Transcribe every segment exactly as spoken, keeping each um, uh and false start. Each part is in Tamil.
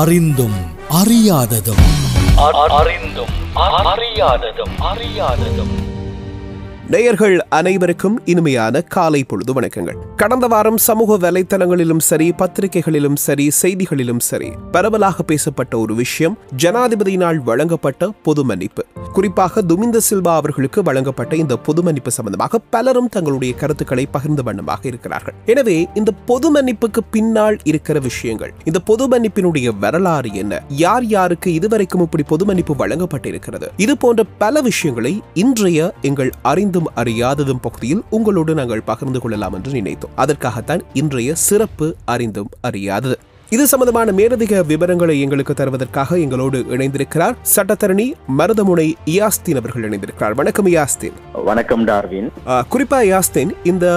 அறிந்தும் அறியாததும் அறிந்தும் அறியாததும் அறியாததும் நேயர்கள் அனைவருக்கும் இனிமையான காலை பொழுது வணக்கங்கள். கடந்த வாரம் சமூக வலைத்தளங்களிலும் சரி, பத்திரிகைகளிலும் சரி, செய்திகளிலும் சரி பரவலாக பேசப்பட்ட ஒரு விஷயம் ஜனாதிபதியினால் வழங்கப்பட்ட பொது மன்னிப்பு. குறிப்பாக துமிந்த சில்வா அவர்களுக்கு வழங்கப்பட்ட இந்த பொது மன்னிப்பு சம்பந்தமாக பலரும் தங்களுடைய கருத்துக்களை பகிர்ந்து வண்ணமாக இருக்கிறார்கள். எனவே இந்த பொது மன்னிப்புக்கு பின்னால் இருக்கிற விஷயங்கள், இந்த பொது மன்னிப்பினுடைய வரலாறு என்ன, யார் யாருக்கு இதுவரைக்கும் இப்படி பொது மன்னிப்பு வழங்கப்பட்டிருக்கிறது, இது போன்ற பல விஷயங்களை இன்றைய எங்கள் அறிந்து அறியாததும் பகுதியில் உங்களோடு நாங்கள் பகிர்ந்து கொள்ளலாம் என்று நினைத்தோம். அதற்காகத்தான் இன்றைய சிறப்பு அறிந்தும் அறியாதது. இது சம்பந்தமான மேலதிக விவரங்களை எங்களுக்கு தருவதற்காக எங்களோடு இணைந்திருக்கிறார் சட்டத்தரணி மருதமுனை யாஸ்தீன் அவர்கள் இணைந்திருக்கிறார். வணக்கம் யாஸ்தீன். வணக்கம் டார்வின். குறிப்பா யாஸ்தீன், இந்த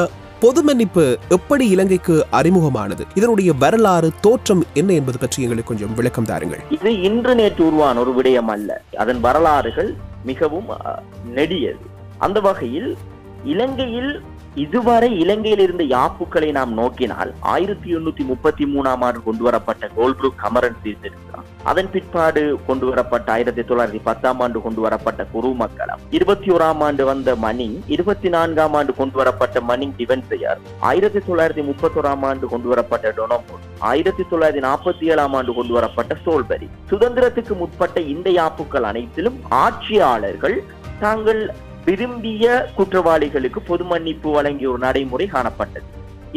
பொது மன்னிப்பு எப்படி இலங்கைக்கு அறிமுகமானது, இதனுடைய வரலாறு தோற்றம் என்ன என்பது பற்றி எங்களுக்கு கொஞ்சம் விளக்கம் தாருங்கள். இது இன்று நேற்று உருவான ஒரு விடயம் அல்ல, அதன் வரலாறுகள் மிகவும் நெடியது. அந்த வகையில் இலங்கையில் இதுவரை இலங்கையில் இருந்த யாப்புக்களை நாம் நோக்கினால் ஆயிரத்தி எண்ணூத்தி முப்பத்தி மூணாம் ஆண்டு கொண்டு வரப்பட்ட கோல்ப்ரூக் கமரன் சீர்திருத்தம், அதன் பிற்பாடு கொண்டு வரப்பட்ட ஆயிரத்தி தொள்ளாயிரத்தி பத்தாம் ஆண்டு கொண்டு வரப்பட்ட குரு மக்களம், இருபத்தி ஓராம் ஆண்டு வந்த மணிங், இருபத்தி நான்காம் ஆண்டு கொண்டு வரப்பட்ட மணிங் டிவன்சையர், ஆயிரத்தி தொள்ளாயிரத்தி முப்பத்தி ஓராம் ஆண்டு கொண்டு வரப்பட்ட டொனோமோட், ஆயிரத்தி தொள்ளாயிரத்தி நாற்பத்தி ஏழாம் ஆண்டு கொண்டு வரப்பட்ட சோல்பரி. சுதந்திரத்துக்கு முற்பட்ட இந்த யாப்புக்கள் அனைத்திலும் ஆட்சியாளர்கள் தாங்கள் விரும்பிய குற்றவாளிகளுக்கு பொது மன்னிப்பு வழங்கிய ஒரு நடைமுறை காணப்பட்டது.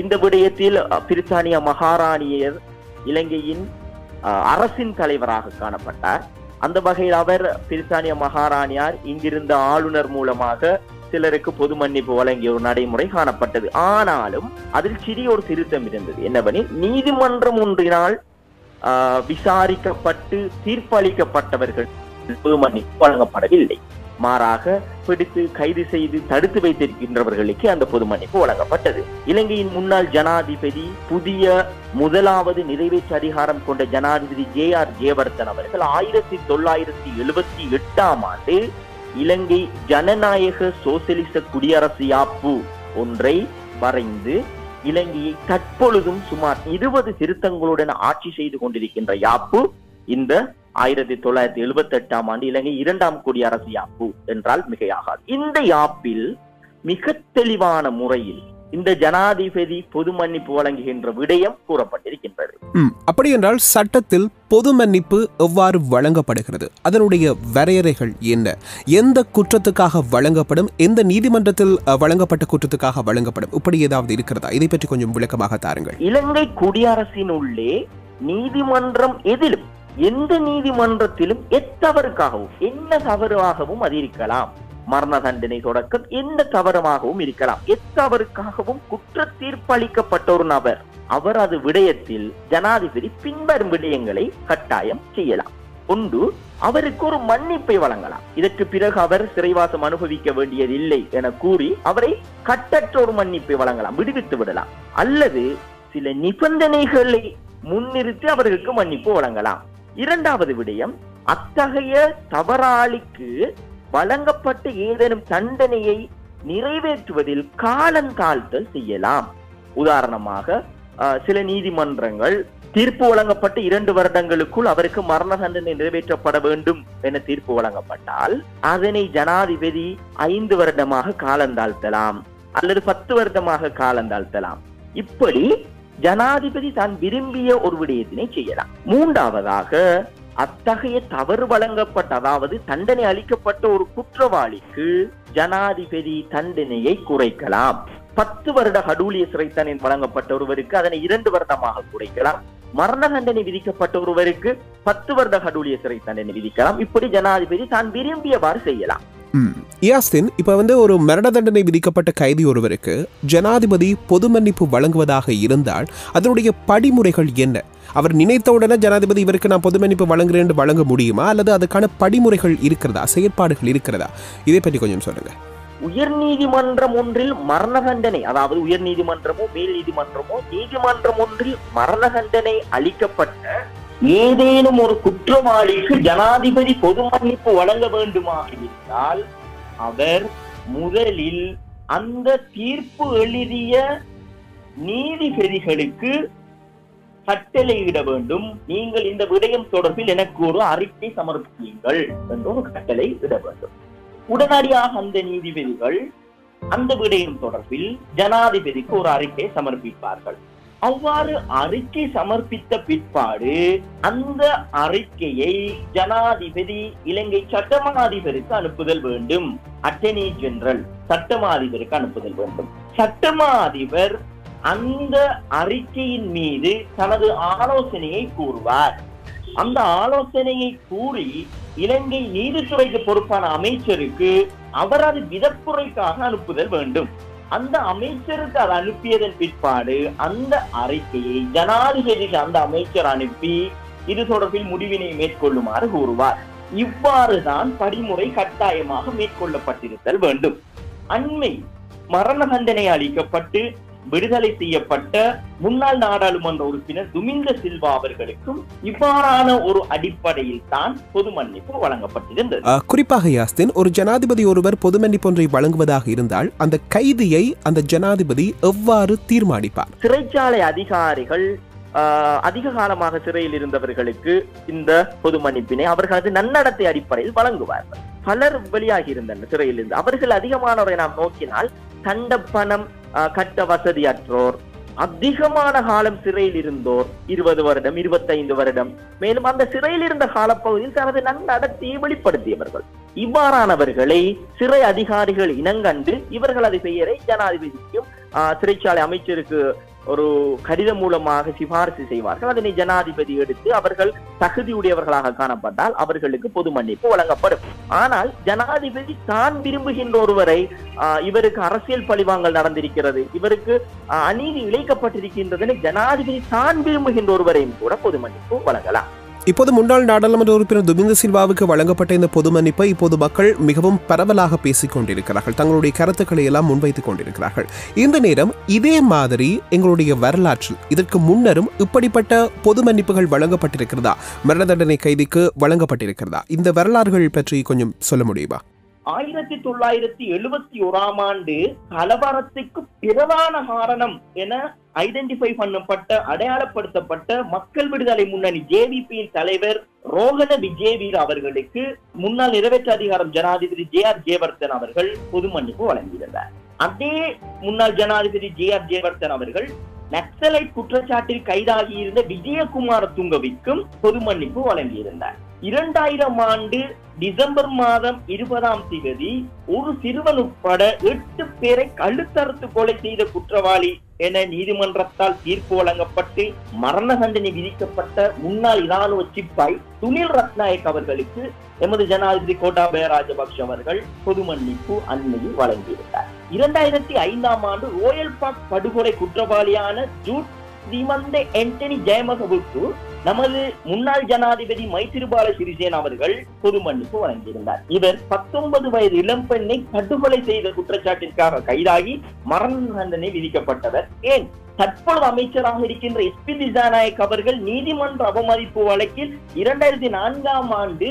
இந்த விடயத்தில் பிரித்தானிய மகாராணியர் இலங்கையின் அரசின் தலைவராக காணப்பட்டார். அந்த வகையில் அவர் பிரித்தானிய மகாராணியார் இங்கிருந்த ஆளுநர் மூலமாக சிலருக்கு பொது மன்னிப்பு வழங்கிய ஒரு நடைமுறை காணப்பட்டது. ஆனாலும் அதில் சிறிய ஒரு திருத்தம் இருந்தது. என்னவெனில், நீதிமன்றம் ஒன்றினால் விசாரிக்கப்பட்டு தீர்ப்பளிக்கப்பட்டவர்கள் பொது மன்னிப்பு வழங்கப்படவில்லை, மாறாக பிடித்து கைது செய்து தடுத்து வைத்திருக்கின்றவர்களுக்கு அந்த பொது மன்னிப்பு வழங்கப்பட்டது. இலங்கையின் முன்னாள் ஜனாதிபதி, புதிய முதலாவது நிறைவேற்று அதிகாரம் கொண்ட ஜனாதிபதி ஜே ஆர் ஜெயவர்தன் அவர்கள் ஆயிரத்தி தொள்ளாயிரத்தி எழுபத்தி எட்டாம் ஆண்டு இலங்கை ஜனநாயக சோசியலிச குடியரசு யாப்பு ஒன்றை வரைந்து இலங்கையை தற்பொழுதும் சுமார் இருபது திருத்தங்களுடன் ஆட்சி செய்து கொண்டிருக்கின்ற யாப்பு இந்த ஆயிரத்தி தொள்ளாயிரத்தி எழுபத்தி எட்டாம் ஆண்டு இலங்கை இரண்டாம் குடியரசு யாப்பு என்றால் மிகையாகாது. இந்த யாப்பில் மிக தெளிவான முறையில் இந்த ஜனாதிபதி பொது மன்னிப்பு வழங்குகின்ற விடயம் கூறப்பட்டிருக்கின்றது. அப்படி என்றால் சட்டத்தில் பொது மன்னிப்பு எவ்வாறு வழங்கப்படுகிறது, அதனுடைய வரையறைகள் என்ன, எந்த குற்றத்துக்காக வழங்கப்படும், எந்த நீதிமன்றத்தில் வழங்கப்பட்ட குற்றத்துக்காக வழங்கப்படும், இப்படி ஏதாவது இருக்கிறதா, இதை பற்றி கொஞ்சம் விளக்கமாக தாருங்கள். இலங்கை குடியரசினுள்ளே நீதிமன்றம் எதிலும் எந்த நீதிமன்றத்திலும் எத்தவறுக்காகவும் என்ன தவறாகவும் அது இருக்கலாம், மரண தண்டனை தொடக்கம் எந்த தவறாகவும் இருக்கலாம், எத்தவறுக்காகவும் குற்ற தீர்ப்பளிக்கப்பட்ட ஒரு நபர் அவர் அது விடயத்தில் ஜனாதிபதி பின்வரும் விடயங்களை கட்டாயம் செய்யலாம். ஒன்று, அவருக்கு ஒரு மன்னிப்பை வழங்கலாம், இதற்கு பிறகு அவர் சிறைவாசம் அனுபவிக்க வேண்டியதில்லை என கூறி அவரை கட்டற்ற ஒரு மன்னிப்பை வழங்கலாம், விடுவித்து விடலாம். அல்லது சில நிபந்தனைகளை முன்னிறுத்தி அவர்களுக்கு மன்னிப்பு வழங்கலாம். இரண்டாவது விடயம், அத்தகைய தவறாளிக்கு வழங்கப்பட்ட ஏதேனும் தண்டனையை நிறைவேற்றுவதில் காலந்தாழ்த்தல் செய்யலாம். உதாரணமாக, சில நீதிமன்றங்கள் தீர்ப்பு வழங்கப்பட்ட இரண்டு வருடங்களுக்குள் அவருக்கு மரண தண்டனை நிறைவேற்றப்பட வேண்டும் என தீர்ப்பு வழங்கப்பட்டால் அதனை ஜனாதிபதி ஐந்து வருடமாக காலந்தாழ்த்தலாம், அல்லது பத்து வருடமாக காலந்தாழ்த்தலாம். இப்படி ஜனாதிபதி தான் விரும்பிய ஒரு விடயத்தினை செய்யலாம். மூன்றாவதாக, அத்தகைய தவறு வழங்கப்பட்ட, அதாவது தண்டனை அளிக்கப்பட்ட ஒரு குற்றவாளிக்கு ஜனாதிபதி தண்டனையை குறைக்கலாம். பத்து வருட கடூலிய சிறை தண்டனை வழங்கப்பட்ட ஒருவருக்கு அதனை இரண்டு வருடமாக குறைக்கலாம். மரண தண்டனை விதிக்கப்பட்ட ஒருவருக்கு பத்து வருட கடூலிய சிறை தண்டனை விதிக்கலாம். இப்படி ஜனாதிபதி தான் விரும்பியவாறு செய்யலாம். யாஸ்தீன், இப்போ வந்து ஒரு மரண தண்டனை விதிக்கப்பட்ட கைதி ஒருவருக்கு ஜனாதிபதி பொது மன்னிப்பு வழங்குவதாக இருந்தால் அதனுடைய படிமுறைகள் என்ன? அவர் நினைத்தவுடனே ஜனாதிபதி இவருக்கு நான் பொது மன்னிப்பு வழங்குறேன் என்று வழங்க முடியுமா, அல்லது அதுக்கான படிமுறைகள் இருக்கிறதா, செயற்பாடுகள் இருக்கிறதா, இதை பற்றி கொஞ்சம் சொல்லுங்க. உயர் நீதிமன்றம் ஒன்றில் மரண தண்டனை, அதாவது உயர் நீதிமன்றமோ மேல் நீதிமன்றமோ நீதிமன்றம் ஒன்றில் மரண தண்டனை அளிக்கப்பட்ட ஏதேனும் ஒரு குற்றவாளிக்கு ஜனாதிபதி பொது மன்னிப்பு வழங்க வேண்டுமாக இருந்தால் அவர் முதலில் அந்த தீர்ப்பு எழுதிய நீதிபதிகளுக்கு கட்டளையிட வேண்டும். நீங்கள் இந்த விடயம் தொடர்பில் எனக்கு ஒரு அறிக்கை சமர்ப்பியுங்கள் என்று ஒரு கட்டளை இட வேண்டும். உடனடியாக அந்த நீதிபதிகள் அந்த விடயம் தொடர்பில் ஜனாதிபதிக்கு ஒரு அறிக்கை சமர்ப்பிப்பார்கள். அவ்வாறு அறிக்கை சமர்ப்பித்த பிற்பாடு அந்த அறிக்கையை ஜனாதிபதி இலங்கை சட்டமாதிபருக்கு அனுப்புதல் வேண்டும். அட்டர்னி ஜெனரல் சட்டமாதிபருக்கு அனுப்புதல் வேண்டும். சட்டமாதிபர் அந்த அறிக்கையின் மீது தனது ஆலோசனையை கூறுவார். அந்த ஆலோசனையை கூறி இலங்கை நீதித்துறைக்கு பொறுப்பான அமைச்சருக்கு அவரது விதப்புரைக்காக அனுப்புதல் வேண்டும். அந்த அமைச்சருக்கு அது அனுப்பியதன் பிற்பாடு அந்த அறிக்கையை ஜனாதிபதிக்கு அந்த அமைச்சர் அனுப்பி இது தொடர்பில் முடிவினை மேற்கொள்ளுமாறு கூறுவார். இவ்வாறுதான் படிமுறை கட்டாயமாக மேற்கொள்ளப்பட்டிருத்தல் வேண்டும். அண்மை மரண தண்டனை அளிக்கப்பட்டு விடுதலை செய்யப்பட்ட முன்னாள் நாடாளுமன்ற உறுப்பினர் துமிந்த சில்வா அவர்களுக்கும் இவ்வாறான ஒரு அடிப்படையில் தான் பொது மன்னிப்பு வழங்கப்பட்டிருந்தது. குறிப்பாக யாஸ்தீன், ஒரு ஜனாதிபதி ஒருவர் பொது மன்னிப்பு ஒன்றை வழங்குவதாக இருந்தால் அந்த கைதியை அந்த ஜனாதிபதி எவ்வாறு தீர்மானிப்பார்? சிறைச்சாலை அதிகாரிகள் அதிக காலமாக சிறையில் இருந்தவர்களுக்கு இந்த பொது மன்னிப்பினை அவர்களது நன்னடத்தை அடிப்படையில் வழங்குவார்கள். பலர் வெளியாகி இருந்தனர் சிறையில் இருந்து. அவர்கள் அதிகமானவரை நாம் நோக்கினால் தண்ட பணம் கட்ட வசதியற்றோர், அதிகமான காலம் சிறையில் இருந்தோர், இருபது வருடம் இருபத்தைந்து வருடம் மேலும் அந்த சிறையில் இருந்த காலப்பகுதியில் தனது நன்னடத்தையை வெளிப்படுத்தியவர்கள். இவ்வாறானவர்களை சிறை அதிகாரிகள் இனங்கண்டு இவர்களது பெயரை ஜனாதிபதிக்கும் சிறைச்சாலை அமைச்சருக்கு ஒரு கடிதம் மூலமாக சிபாரிசு செய்வார்கள். அதனை ஜனாதிபதி எடுத்து அவர்கள் தகுதியுடையவர்களாக காணப்பட்டால் அவர்களுக்கு பொது மன்னிப்பு வழங்கப்படும். ஆனால் ஜனாதிபதி தான் விரும்புகின்ற ஒருவரை இவருக்கு அரசியல் பழிவாங்கல் நடந்திருக்கிறது, இவருக்கு அநீதி இழைக்கப்பட்டிருக்கின்றதென ஜனாதிபதி தான் விரும்புகின்ற ஒருவரையும் கூட பொது மன்னிப்பு வழங்கலாம். இப்போது முன்னாள் நாடாளுமன்ற உறுப்பினர் துமிந்த சில்வாவுக்கு வழங்கப்பட்ட இந்த பொது மன்னிப்பை இப்போது மக்கள் மிகவும் பரவலாக பேசிக் கொண்டிருக்கிறார்கள், தங்களுடைய கருத்துக்களை எல்லாம் முன்வைத்துக் கொண்டிருக்கிறார்கள். இந்த நேரம் இதே மாதிரி எங்களுடைய வரலாற்றில் இதற்கு முன்னரும் இப்படிப்பட்ட பொது மன்னிப்புகள் வழங்கப்பட்டிருக்கிறதா, மரண தண்டனை கைதிக்கு வழங்கப்பட்டிருக்கிறதா? இந்த வரலாறுகள் பற்றி கொஞ்சம் சொல்ல முடியுமா? ஆயிரத்தி தொள்ளாயிரத்தி எழுபத்தி ஓராம் ஆண்டு கலவரத்துக்கு பிரதான காரணம் என ஐடென்டிஃபை பண்ணப்பட்ட அடையாளப்படுத்தப்பட்ட மக்கள் விடுதலை முன்னணி ஜேவிபியின் தலைவர் ரோகண விஜேவீர் அவர்களுக்கு முன்னாள் நிறைவேற்று அதிகாரம் ஜனாதிபதி ஜே ஆர் ஜெயவர்தன் அவர்கள் பொது மன்னிப்பு வழங்கியிருந்தார். அதே முன்னாள் ஜனாதிபதி ஜே ஆர் ஜெயவர்தன் அவர்கள் நக்சலைட் குற்றச்சாட்டில் கைதாகி இருந்த விஜயகுமார துங்கவிக்கும் பொது மன்னிப்பு வழங்கியிருந்தார். இரண்டாயிரம் ஆண்டு டிசம்பர் மாதம் இருபதாம் தேதி ஒரு சிறுவன் உட்பட எட்டு பேரை கழுத்தறுத்து கொலை செய்த குற்றவாளி என நீதிமன்றத்தால் தீர்ப்பு வழங்கப்பட்டு மரண தண்டனை விதிக்கப்பட்ட முன்னாள் இராணுவ சிப்பாய் துணில் ரத்நாயக் அவர்களுக்கு எமது ஜனாதிபதி கோட்டாபய ராஜபக்ஷ அவர்கள் பொது மன்னிப்பு அண்மையில் வழங்கியிருந்தார். இரண்டாயிரத்தி ஐந்தாம் ஆண்டு ரோயல் பார்க் படுகொலை குற்றவாளியான ஜூட் ஸ்ரீமந்த் ஆண்டனி ஜெயமகவுக்கு நமது முன்னாள் ஜனாதிபதி மைத்திரிபால சிறிசேனா அவர்கள் பொது மன்னிப்பு வழங்கியிருந்தார். இவர் பத்தொன்பது வயது இளம் பெண்ணை கடுகொலை செய்த குற்றச்சாட்டிற்காக கைதாகி மரண தண்டனை விதிக்கப்பட்டவர். ஏன் தற்பொழுது அமைச்சராக இருக்கின்ற எஸ் பி திசாநாயக் அவர்கள் நீதிமன்ற அவமதிப்பு வழக்கில் இரண்டாயிரத்தி நான்காம் ஆண்டு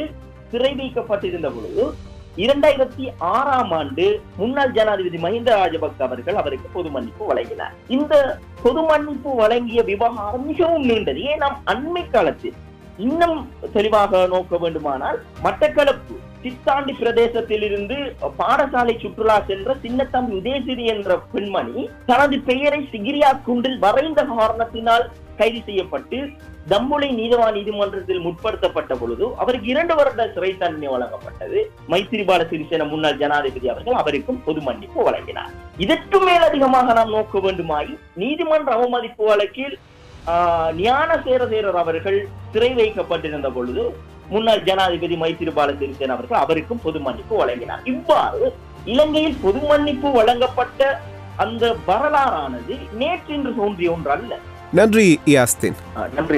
சிறை வைக்கப்பட்டிருந்த பொழுது இரண்டாயிரத்தி ஆறாம் ஆண்டு முன்னாள் ஜனாதிபதி மஹிந்த ராஜபக்ச அவர்கள் அவருக்கு பொது மன்னிப்பு வழங்கினார். இந்த பொது மன்னிப்பு வழங்கிய விவகாரம் மிகவும் நீண்டது. ஏன் நாம் அண்மை காலத்தில் இன்னும் தெளிவாக நோக்க வேண்டுமானால் மட்டக்களப்பு சித்தாண்டி பிரதேசத்தில் இருந்து பாடசாலை சுற்றுலா சென்ற சின்னத்தம் உதயசிரி என்ற பெண்மணி தனது பெயரை சிகிரியா குன்றில் வரைந்த காரணத்தினால் கைது செய்யப்பட்டு தம்புளை நீதவான் நீதிமன்றத்தில் முற்படுத்தப்பட்ட பொழுது அவருக்கு இரண்டு வருட சிறை தண்டனை வழங்கப்பட்டது. மைத்திரிபால சிறிசேன முன்னாள் ஜனாதிபதி அவர்கள் அவருக்கும் பொது மன்னிப்பு வழங்கினார். இதற்கு மேல் அதிகமாக நாம் நோக்க வேண்டுமாய் நீதிமன்ற அவமதிப்பு வழக்கில் ஞான சேரதேரர் அவர்கள் சிறை வைக்கப்பட்டிருந்த பொழுது முன்னாள் ஜனாதிபதி மைத்திரிபால சிறிசேன அவர்கள் அவருக்கும் பொது மன்னிப்பு வழங்கினார். இவ்வாறு இலங்கையில் பொது மன்னிப்பு வழங்கப்பட்ட அந்த வரலாறானது நேற்றின்று தோன்றிய ஒன்றல்ல. நன்றி யாஸ்தீன். நன்றி.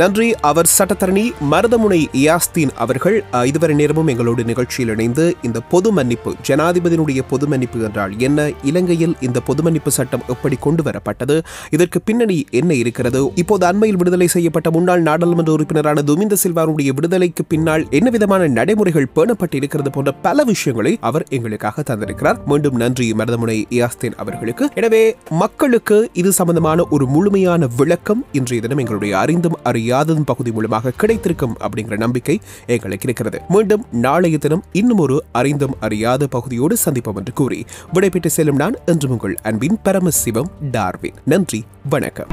நன்றி. அவர் சட்டத்தரணி மருதமுனை யாஸ்தீன் அவர்கள் இதுவரை நேரமும் எங்களோடு நிகழ்ச்சியில் இணைந்து இந்த பொது மன்னிப்பு, ஜனாதிபதியினுடைய பொது மன்னிப்பு என்றால் என்ன, இலங்கையில் இந்த பொது மன்னிப்பு சட்டம் எப்படி கொண்டு வரப்பட்டது, இதற்கு பின்னணி என்ன இருக்கிறது, இப்போது அண்மையில் விடுதலை செய்யப்பட்ட முன்னாள் நாடாளுமன்ற உறுப்பினரான துமிந்த சில்வாருடைய விடுதலைக்கு பின்னால் என்ன விதமான நடைமுறைகள் பேணப்பட்டு இருக்கிறது போன்ற பல விஷயங்களை அவர் எங்களுக்காக தந்திருக்கிறார். மீண்டும் நன்றி மருதமுனை யாஸ்தீன் அவர்களுக்கு. எனவே மக்களுக்கு இது சம்பந்தமான ஒரு முழுமையான விளக்கம் இன்றைய தினம் எங்களுடைய அறிந்தும் அறியாததும் பகுதி மூலமாக கிடைத்திருக்கும் அப்படிங்கிற நம்பிக்கை எங்களுக்கு இருக்கிறது. மீண்டும் நாளைய தினம் இன்னும் ஒரு அறிந்தும் அறியாத பகுதியோடு சந்திப்போம் என்று கூறி விடைபெற்று செல்லும் நான் என்றும் உங்கள் அன்பின் பரமசிவம் டார்வின். நன்றி, வணக்கம்.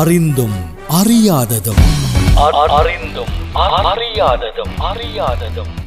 அறிந்தும் அறியாததும் அறிந்தும் அறியாததும் அறியாததும்